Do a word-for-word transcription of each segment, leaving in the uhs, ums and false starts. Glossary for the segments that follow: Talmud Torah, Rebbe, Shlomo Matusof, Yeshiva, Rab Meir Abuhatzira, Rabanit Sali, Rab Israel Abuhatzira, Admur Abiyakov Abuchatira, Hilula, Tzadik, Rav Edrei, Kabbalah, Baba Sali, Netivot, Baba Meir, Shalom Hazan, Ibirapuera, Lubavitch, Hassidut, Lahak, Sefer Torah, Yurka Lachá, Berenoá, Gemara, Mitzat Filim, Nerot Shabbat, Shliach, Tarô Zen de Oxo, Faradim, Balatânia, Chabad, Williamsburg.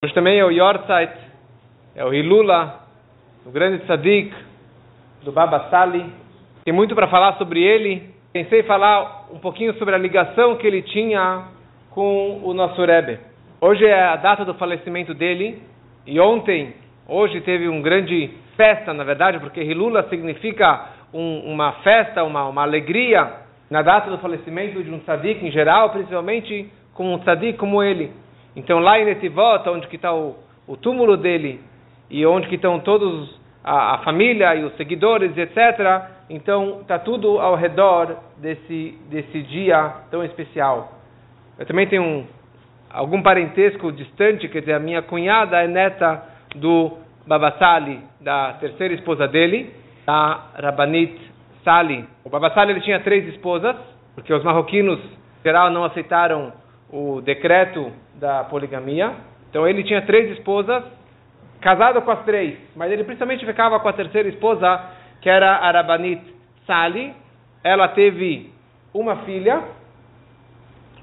Hoje também é o Yortzeit, é o Hilula, o grande Tzadik, do Baba Sali. Tem muito para falar sobre ele. Pensei falar um pouquinho sobre a ligação que ele tinha com o nosso Rebbe. Hoje é a data do falecimento dele. E ontem, hoje teve uma grande festa, na verdade, porque Hilula significa um, uma festa, uma, uma alegria. Na data do falecimento de um Tzadik em geral, principalmente com um Tzadik como ele. Então lá em Netivot, onde que está o, o túmulo dele, e onde que estão todos, a, a família e os seguidores, etcétera. Então está tudo ao redor desse, desse dia tão especial. Eu também tenho um, algum parentesco distante, quer dizer, a minha cunhada é neta do Baba Sali, da terceira esposa dele, da Rabanit Sali. O Baba Sali ele tinha três esposas, porque os marroquinos, em geral, não aceitaram o decreto da poligamia. Então ele tinha três esposas, casado com as três, mas ele principalmente ficava com a terceira esposa, que era a Rabanit Sali. Ela teve uma filha,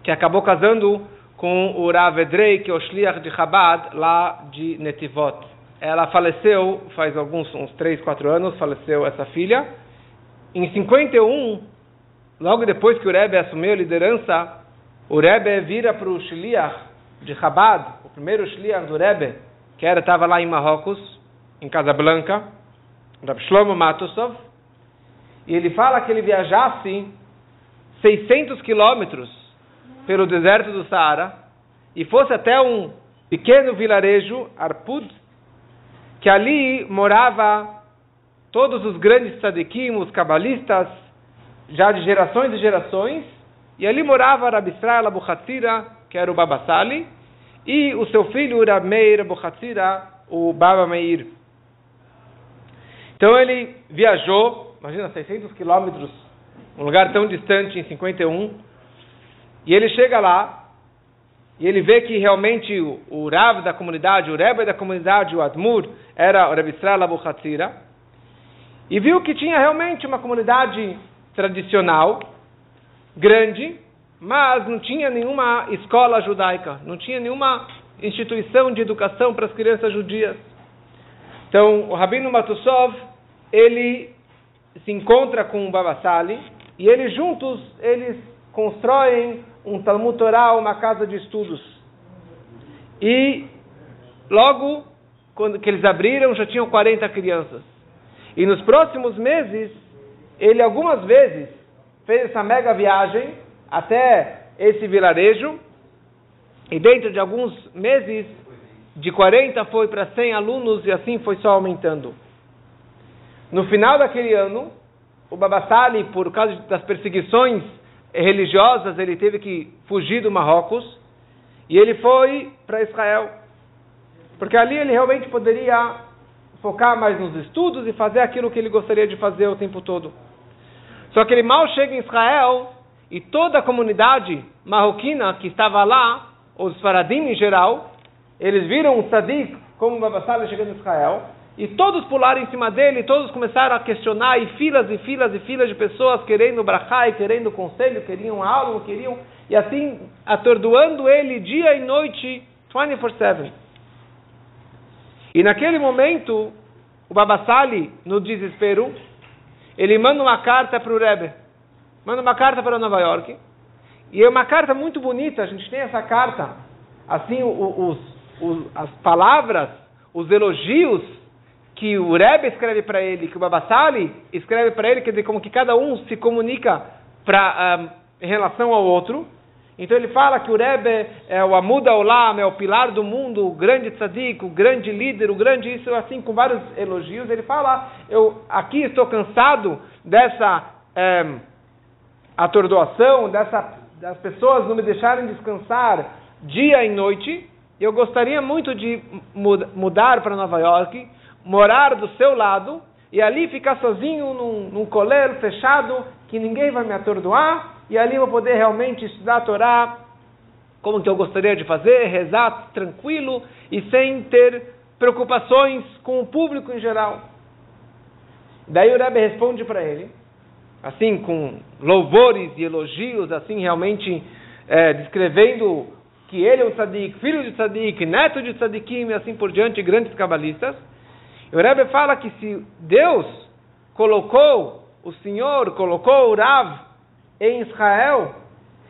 que acabou casando com o Rav Edrei, que é o Shliach de Chabad, lá de Netivot. Ela faleceu, faz alguns, uns três, quatro anos, faleceu essa filha. Em cinquenta e um, logo depois que o Rebbe assumiu a liderança, o Rebbe vira para o Shliach de Chabad, o primeiro Shliach do Rebbe, que era estava lá em Marrocos, em Casablanca, Rab Shlomo Matusof, e ele fala que ele viajasse seiscentos quilômetros pelo deserto do Saara e fosse até um pequeno vilarejo, Arpud, que ali morava todos os grandes tzadikim, os cabalistas, já de gerações e gerações. E ali morava Rab Israel Abuhatzira, que era o Baba Sali, e o seu filho, Rab Meir Abuhatzira, o Baba Meir. Então ele viajou, imagina, seiscentos quilômetros, um lugar tão distante, em cinquenta e um, e ele chega lá, e ele vê que realmente o, o Rav da comunidade, o Rebbe da comunidade, o Admur, era o Rab Israel Abuhatzira, e viu que tinha realmente uma comunidade tradicional, grande, mas não tinha nenhuma escola judaica, não tinha nenhuma instituição de educação para as crianças judias. Então, o Rabino Matusof, ele se encontra com o Baba Sali, e eles juntos, eles constroem um Talmud Torah, uma casa de estudos. E logo, quando que eles abriram, já tinham quarenta crianças. E nos próximos meses, ele algumas vezes fez essa mega viagem até esse vilarejo, e dentro de alguns meses, de quarenta foi para cem alunos, e assim foi só aumentando. No final daquele ano, o Baba Sali, por causa das perseguições religiosas, ele teve que fugir do Marrocos, e ele foi para Israel, porque ali ele realmente poderia focar mais nos estudos e fazer aquilo que ele gostaria de fazer o tempo todo. Só que ele mal chega em Israel, e toda a comunidade marroquina que estava lá, os Faradim em geral, eles viram o Tzadik como o Baba Sali chegando em Israel, e todos pularam em cima dele, e todos começaram a questionar, e filas e filas e filas de pessoas querendo brachá, e querendo conselho, queriam aula, queriam, e assim atordoando ele dia e noite, vinte e quatro sete. E naquele momento, o Baba Sali, no desespero, ele manda uma carta para o Rebbe, manda uma carta para Nova York, e é uma carta muito bonita, a gente tem essa carta, assim, os, os, as palavras, os elogios que o Rebbe escreve para ele, que o Baba Sali escreve para ele, quer dizer, como que cada um se comunica pra, um, em relação ao outro. Então ele fala que o Rebbe é o Amud Olam, é o pilar do mundo, o grande tzadik, o grande líder, o grande isso, assim, com vários elogios. Ele fala, eu aqui estou cansado dessa é, atordoação, dessa, das pessoas não me deixarem descansar dia e noite. Eu gostaria muito de mudar para Nova York, morar do seu lado e ali ficar sozinho num, num colégio fechado que ninguém vai me atordoar. E ali eu vou poder realmente estudar a Torá, como que eu gostaria de fazer, rezar tranquilo e sem ter preocupações com o público em geral. Daí o Rebbe responde para ele, assim com louvores e elogios, assim realmente é, descrevendo que ele é um tzadik, filho de tzadik, neto de tzadikim e assim por diante, grandes cabalistas. E o Rebbe fala que se Deus colocou, o Senhor colocou o Rav em Israel,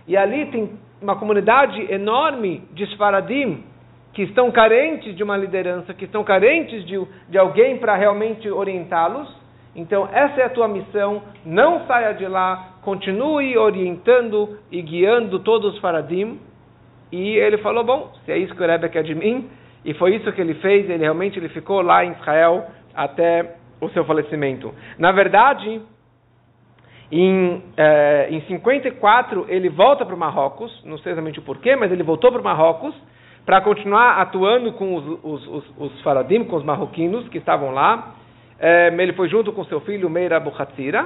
e ali tem uma comunidade enorme de Faradim, que estão carentes de uma liderança, que estão carentes de, de alguém para realmente orientá-los. Então, essa é a tua missão, não saia de lá, continue orientando e guiando todos os Faradim. E ele falou, bom, se é isso que o Rebbe quer de mim, e foi isso que ele fez, ele realmente ele ficou lá em Israel até o seu falecimento. Na verdade, em, eh, em cinquenta e quatro ele volta para o Marrocos, não sei exatamente o porquê, mas ele voltou para o Marrocos para continuar atuando com os, os, os, os Faradim, com os marroquinos que estavam lá. Eh, ele foi junto com seu filho, Meir Abuhatzira.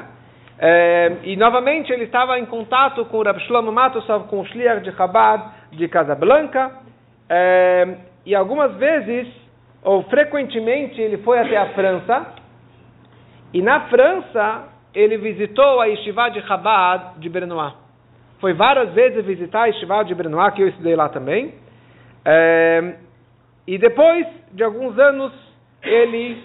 É, e novamente ele estava em contato com o Rab Shlomo Matusof, com o Shliach de Chabad de Casablanca, é, e algumas vezes, ou frequentemente, ele foi até a França, e na França ele visitou a Yeshiva de Chabad de Berenoá. Foi várias vezes visitar a Yeshiva de Berenoá, que eu estudei lá também, é, e depois de alguns anos ele,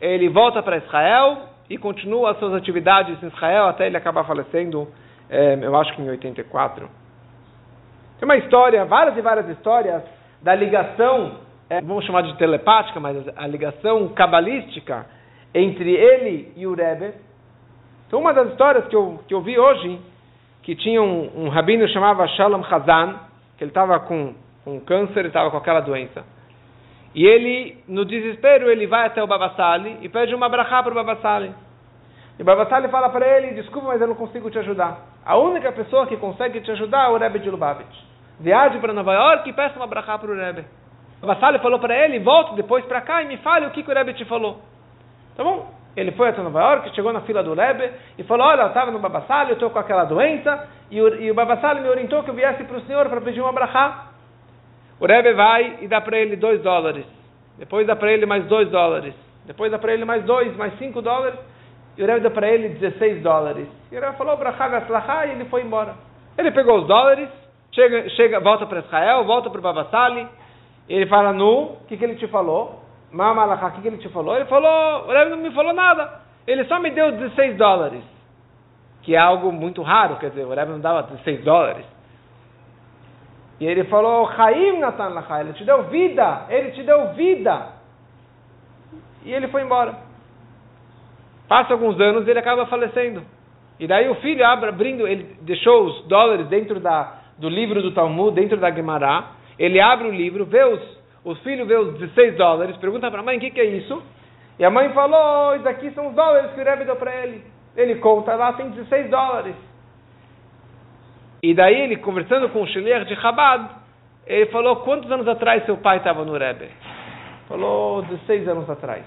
ele volta para Israel e continua as suas atividades em Israel até ele acabar falecendo, eh, eu acho que em oitenta e quatro. Tem uma história, várias e várias histórias da ligação, eh, vamos chamar de telepática, mas a ligação cabalística entre ele e o Rebbe. Então, uma das histórias que eu, que eu vi hoje, que tinha um, um rabino que chamava Shalom Hazan, que ele estava com, com câncer, ele estava com aquela doença. E ele, no desespero, ele vai até o Baba Sali e pede uma brachá para o Baba Sali. E o Baba Sali fala para ele, desculpa, mas eu não consigo te ajudar. A única pessoa que consegue te ajudar é o Rebbe de Lubavitch. Viaje para Nova York e peça uma brachá para o Rebbe. O Baba Sali falou para ele, volta depois para cá e me fale o que, que o Rebbe te falou. Tá bom? Ele foi até Nova York, chegou na fila do Rebbe e falou, olha, eu estava no Baba Sali, eu estou com aquela doença e o, e o Baba Sali me orientou que eu viesse para o senhor para pedir uma brachá. O Rebbe vai e dá para ele dois dólares. Depois dá para ele mais dois dólares. Depois dá para ele mais dois, mais cinco dólares. E o Rebbe dá para ele dezesseis dólares. E o Rebbe falou, brachá gaslachá, e ele foi embora. Ele pegou os dólares, chega, chega, volta para Israel, volta para o Baba Sali. Ele fala, nu, o que, que ele te falou? Mama lachá, o que, que ele te falou? Ele falou, o Rebbe não me falou nada. Ele só me deu dezesseis dólares. Que é algo muito raro, quer dizer, o Rebbe não dava dezesseis dólares. E ele falou, Chaim Natan Lachá, ele te deu vida, ele te deu vida. E ele foi embora. Passa alguns anos e ele acaba falecendo. E daí o filho abre, abrindo, ele deixou os dólares dentro da, do livro do Talmud, dentro da Gemara. Ele abre o livro, vê os, os filhos vê os dezesseis dólares, pergunta para a mãe, o que, que é isso? E a mãe falou, isso aqui são os dólares que o Rebbe deu para ele. Ele conta lá, tem dezesseis dólares. E daí ele, conversando com o Shliach de Chabad, ele falou, quantos anos atrás seu pai estava no Rebbe? Falou, dezesseis anos atrás.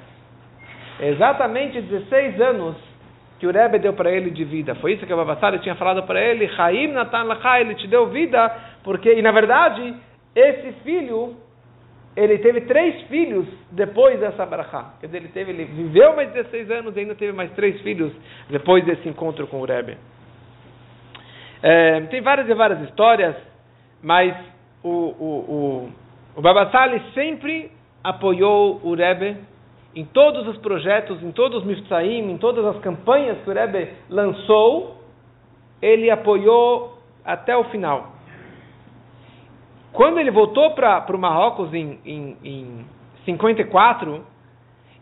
Exatamente dezesseis anos que o Rebbe deu para ele de vida. Foi isso que o Baba Sali tinha falado para ele, Chaim Natan Lachá, ele te deu vida, porque, e na verdade, esse filho, ele teve três filhos depois dessa brachá. Quer dizer, ele, teve, ele viveu mais dezesseis anos e ainda teve mais três filhos depois desse encontro com o Rebbe. É, tem várias e várias histórias, mas o, o, o, o Baba Sali sempre apoiou o Rebbe em todos os projetos, em todos os mifsaim, em todas as campanhas que o Rebbe lançou, ele apoiou até o final. Quando ele voltou para o Marrocos em, em, em cinquenta e quatro,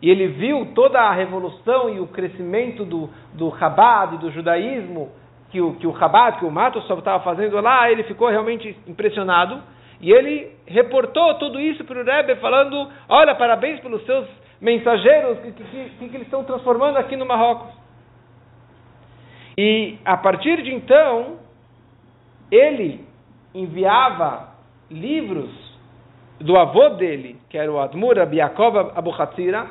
e ele viu toda a revolução e o crescimento do, do Chabad e do judaísmo, que o, que o Chabad, que o Matusof estava fazendo lá, ele ficou realmente impressionado, e ele reportou tudo isso para o Rebbe, falando, olha, parabéns pelos seus mensageiros, que, que, que, que eles estão transformando aqui no Marrocos. E, a partir de então, ele enviava livros do avô dele, que era o Admur Abiyakov Abuchatira,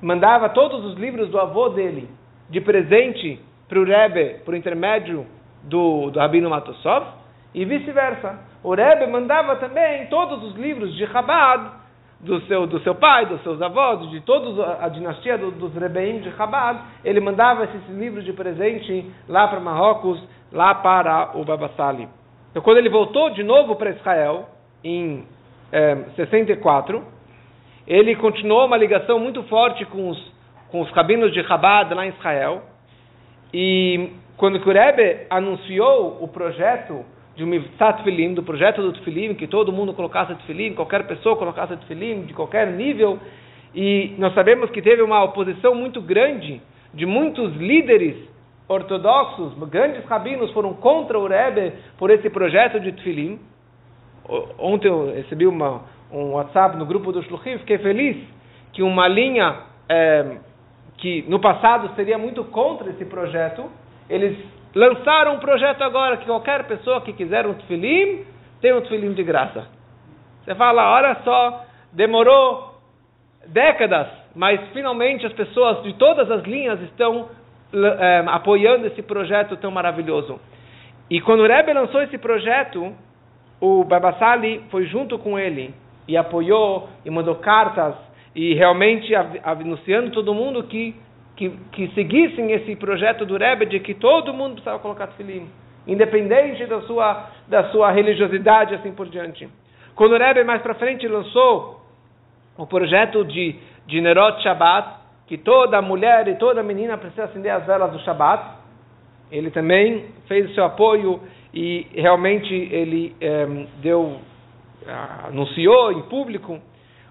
mandava todos os livros do avô dele, de presente, para o Rebbe, por intermédio do, do Rabino Matusof, e vice-versa. O Rebbe mandava também todos os livros de Chabad, do seu, do seu pai, dos seus avós, de toda a dinastia do, dos Rebbeim de Chabad, ele mandava esses livros de presente lá para Marrocos, lá para o Baba Sali. Então, quando ele voltou de novo para Israel, em eh, sessenta e quatro, ele continuou uma ligação muito forte com os, com os rabinos de Chabad lá em Israel. E quando o Rebbe anunciou o projeto de um Mitzat Filim, do projeto do Tfilim, que todo mundo colocasse Tfilim, qualquer pessoa colocasse Tfilim, de qualquer nível, e nós sabemos que teve uma oposição muito grande de muitos líderes ortodoxos, grandes rabinos foram contra o Rebbe por esse projeto de Tfilim. Ontem eu recebi uma, um WhatsApp no grupo do Shluchim, fiquei feliz que uma linha é, que no passado seria muito contra esse projeto, eles lançaram um projeto agora que qualquer pessoa que quiser um Tfilim, tem um Tfilim de graça. Você fala, olha só, demorou décadas, mas finalmente as pessoas de todas as linhas estão é, apoiando esse projeto tão maravilhoso. E quando o Rebbe lançou esse projeto, o Baba Sali foi junto com ele e apoiou, e mandou cartas, e realmente anunciando todo mundo que Que, que seguissem esse projeto do Rebbe de que todo mundo precisava colocar tefilim, independente da sua, da sua religiosidade e assim por diante. Quando o Rebbe mais para frente lançou o projeto de, de Nerot Shabbat, que toda mulher e toda menina precisa acender as velas do Shabbat, ele também fez o seu apoio e realmente ele eh, deu, anunciou em público.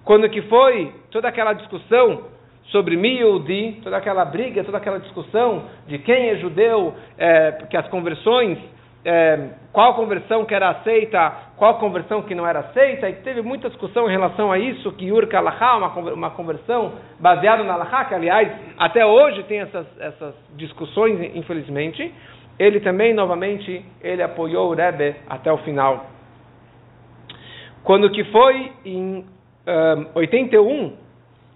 Quando que foi toda aquela discussão sobre Mi Yehudi, toda aquela briga, toda aquela discussão de quem é judeu, é, porque as conversões, é, qual conversão que era aceita, qual conversão que não era aceita, e teve muita discussão em relação a isso, que Yurka Lachá, uma conversão baseada na Lahak, que aliás, até hoje tem essas, essas discussões, infelizmente, ele também, novamente, ele apoiou o Rebbe até o final. Quando que foi em um, oitenta e um,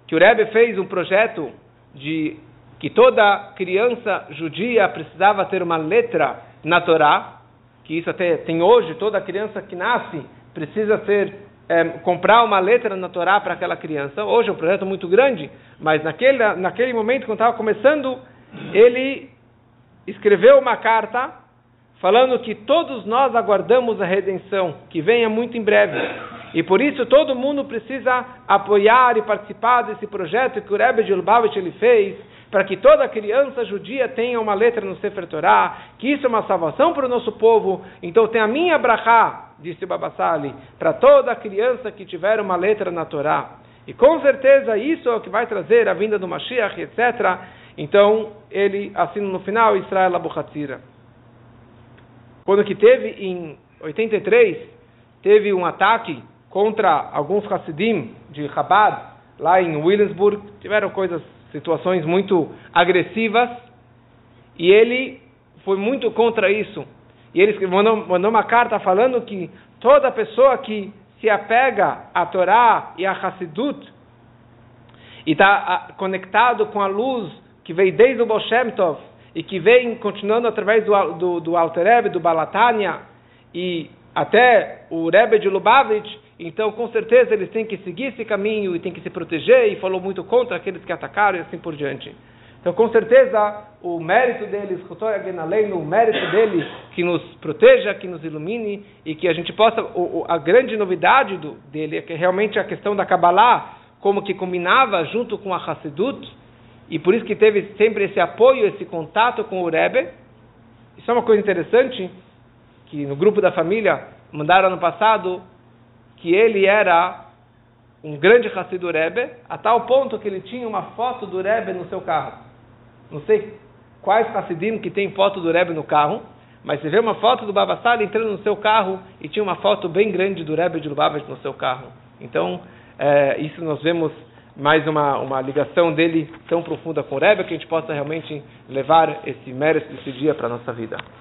que o Rebbe fez um projeto de que toda criança judia precisava ter uma letra na Torá, que isso até tem hoje, toda criança que nasce precisa ter, é, comprar uma letra na Torá para aquela criança. Hoje é um projeto muito grande, mas naquele, naquele momento, quando estava começando, ele escreveu uma carta falando que todos nós aguardamos a redenção, que venha muito em breve. E por isso todo mundo precisa apoiar e participar desse projeto que o Rebbe de Lubavitch ele fez, para que toda criança judia tenha uma letra no Sefer Torah, que isso é uma salvação para o nosso povo. Então tem a minha brachá, disse o Baba Sali, para toda criança que tiver uma letra na Torá. E com certeza isso é o que vai trazer a vinda do Mashiach, etcétera. Então ele assina no final Israel Abuhatzira. Quando que teve em oitenta e três, teve um ataque contra alguns Hassidim de Chabad, lá em Williamsburg, tiveram coisas, situações muito agressivas, e ele foi muito contra isso. E ele mandou, mandou uma carta falando que toda pessoa que se apega à Torá e à Hassidut, e está conectado com a luz que veio desde o Boshemtov, e que vem continuando através do, do, do Alter Rebbe, do Balatânia, e até o Rebbe de Lubavitch, então, com certeza, eles têm que seguir esse caminho e têm que se proteger, e falou muito contra aqueles que atacaram e assim por diante. Então, com certeza, o mérito deles, o mérito deles que nos proteja, que nos ilumine, e que a gente possa... O, o, a grande novidade do, dele é que realmente a questão da Kabbalah, como que combinava junto com a Hassidut, e por isso que teve sempre esse apoio, esse contato com o Rebbe. Isso é uma coisa interessante, que no grupo da família mandaram ano passado... que ele era um grande Hassid do Rebbe, a tal ponto que ele tinha uma foto do Rebbe no seu carro. Não sei quais Hassidim que tem foto do Rebbe no carro, mas você vê uma foto do Baba Sali entrando no seu carro, e tinha uma foto bem grande do Rebbe de Lubavitch no seu carro. Então, é, isso nós vemos mais uma, uma ligação dele tão profunda com o Rebbe, que a gente possa realmente levar esse mérito desse dia para a nossa vida.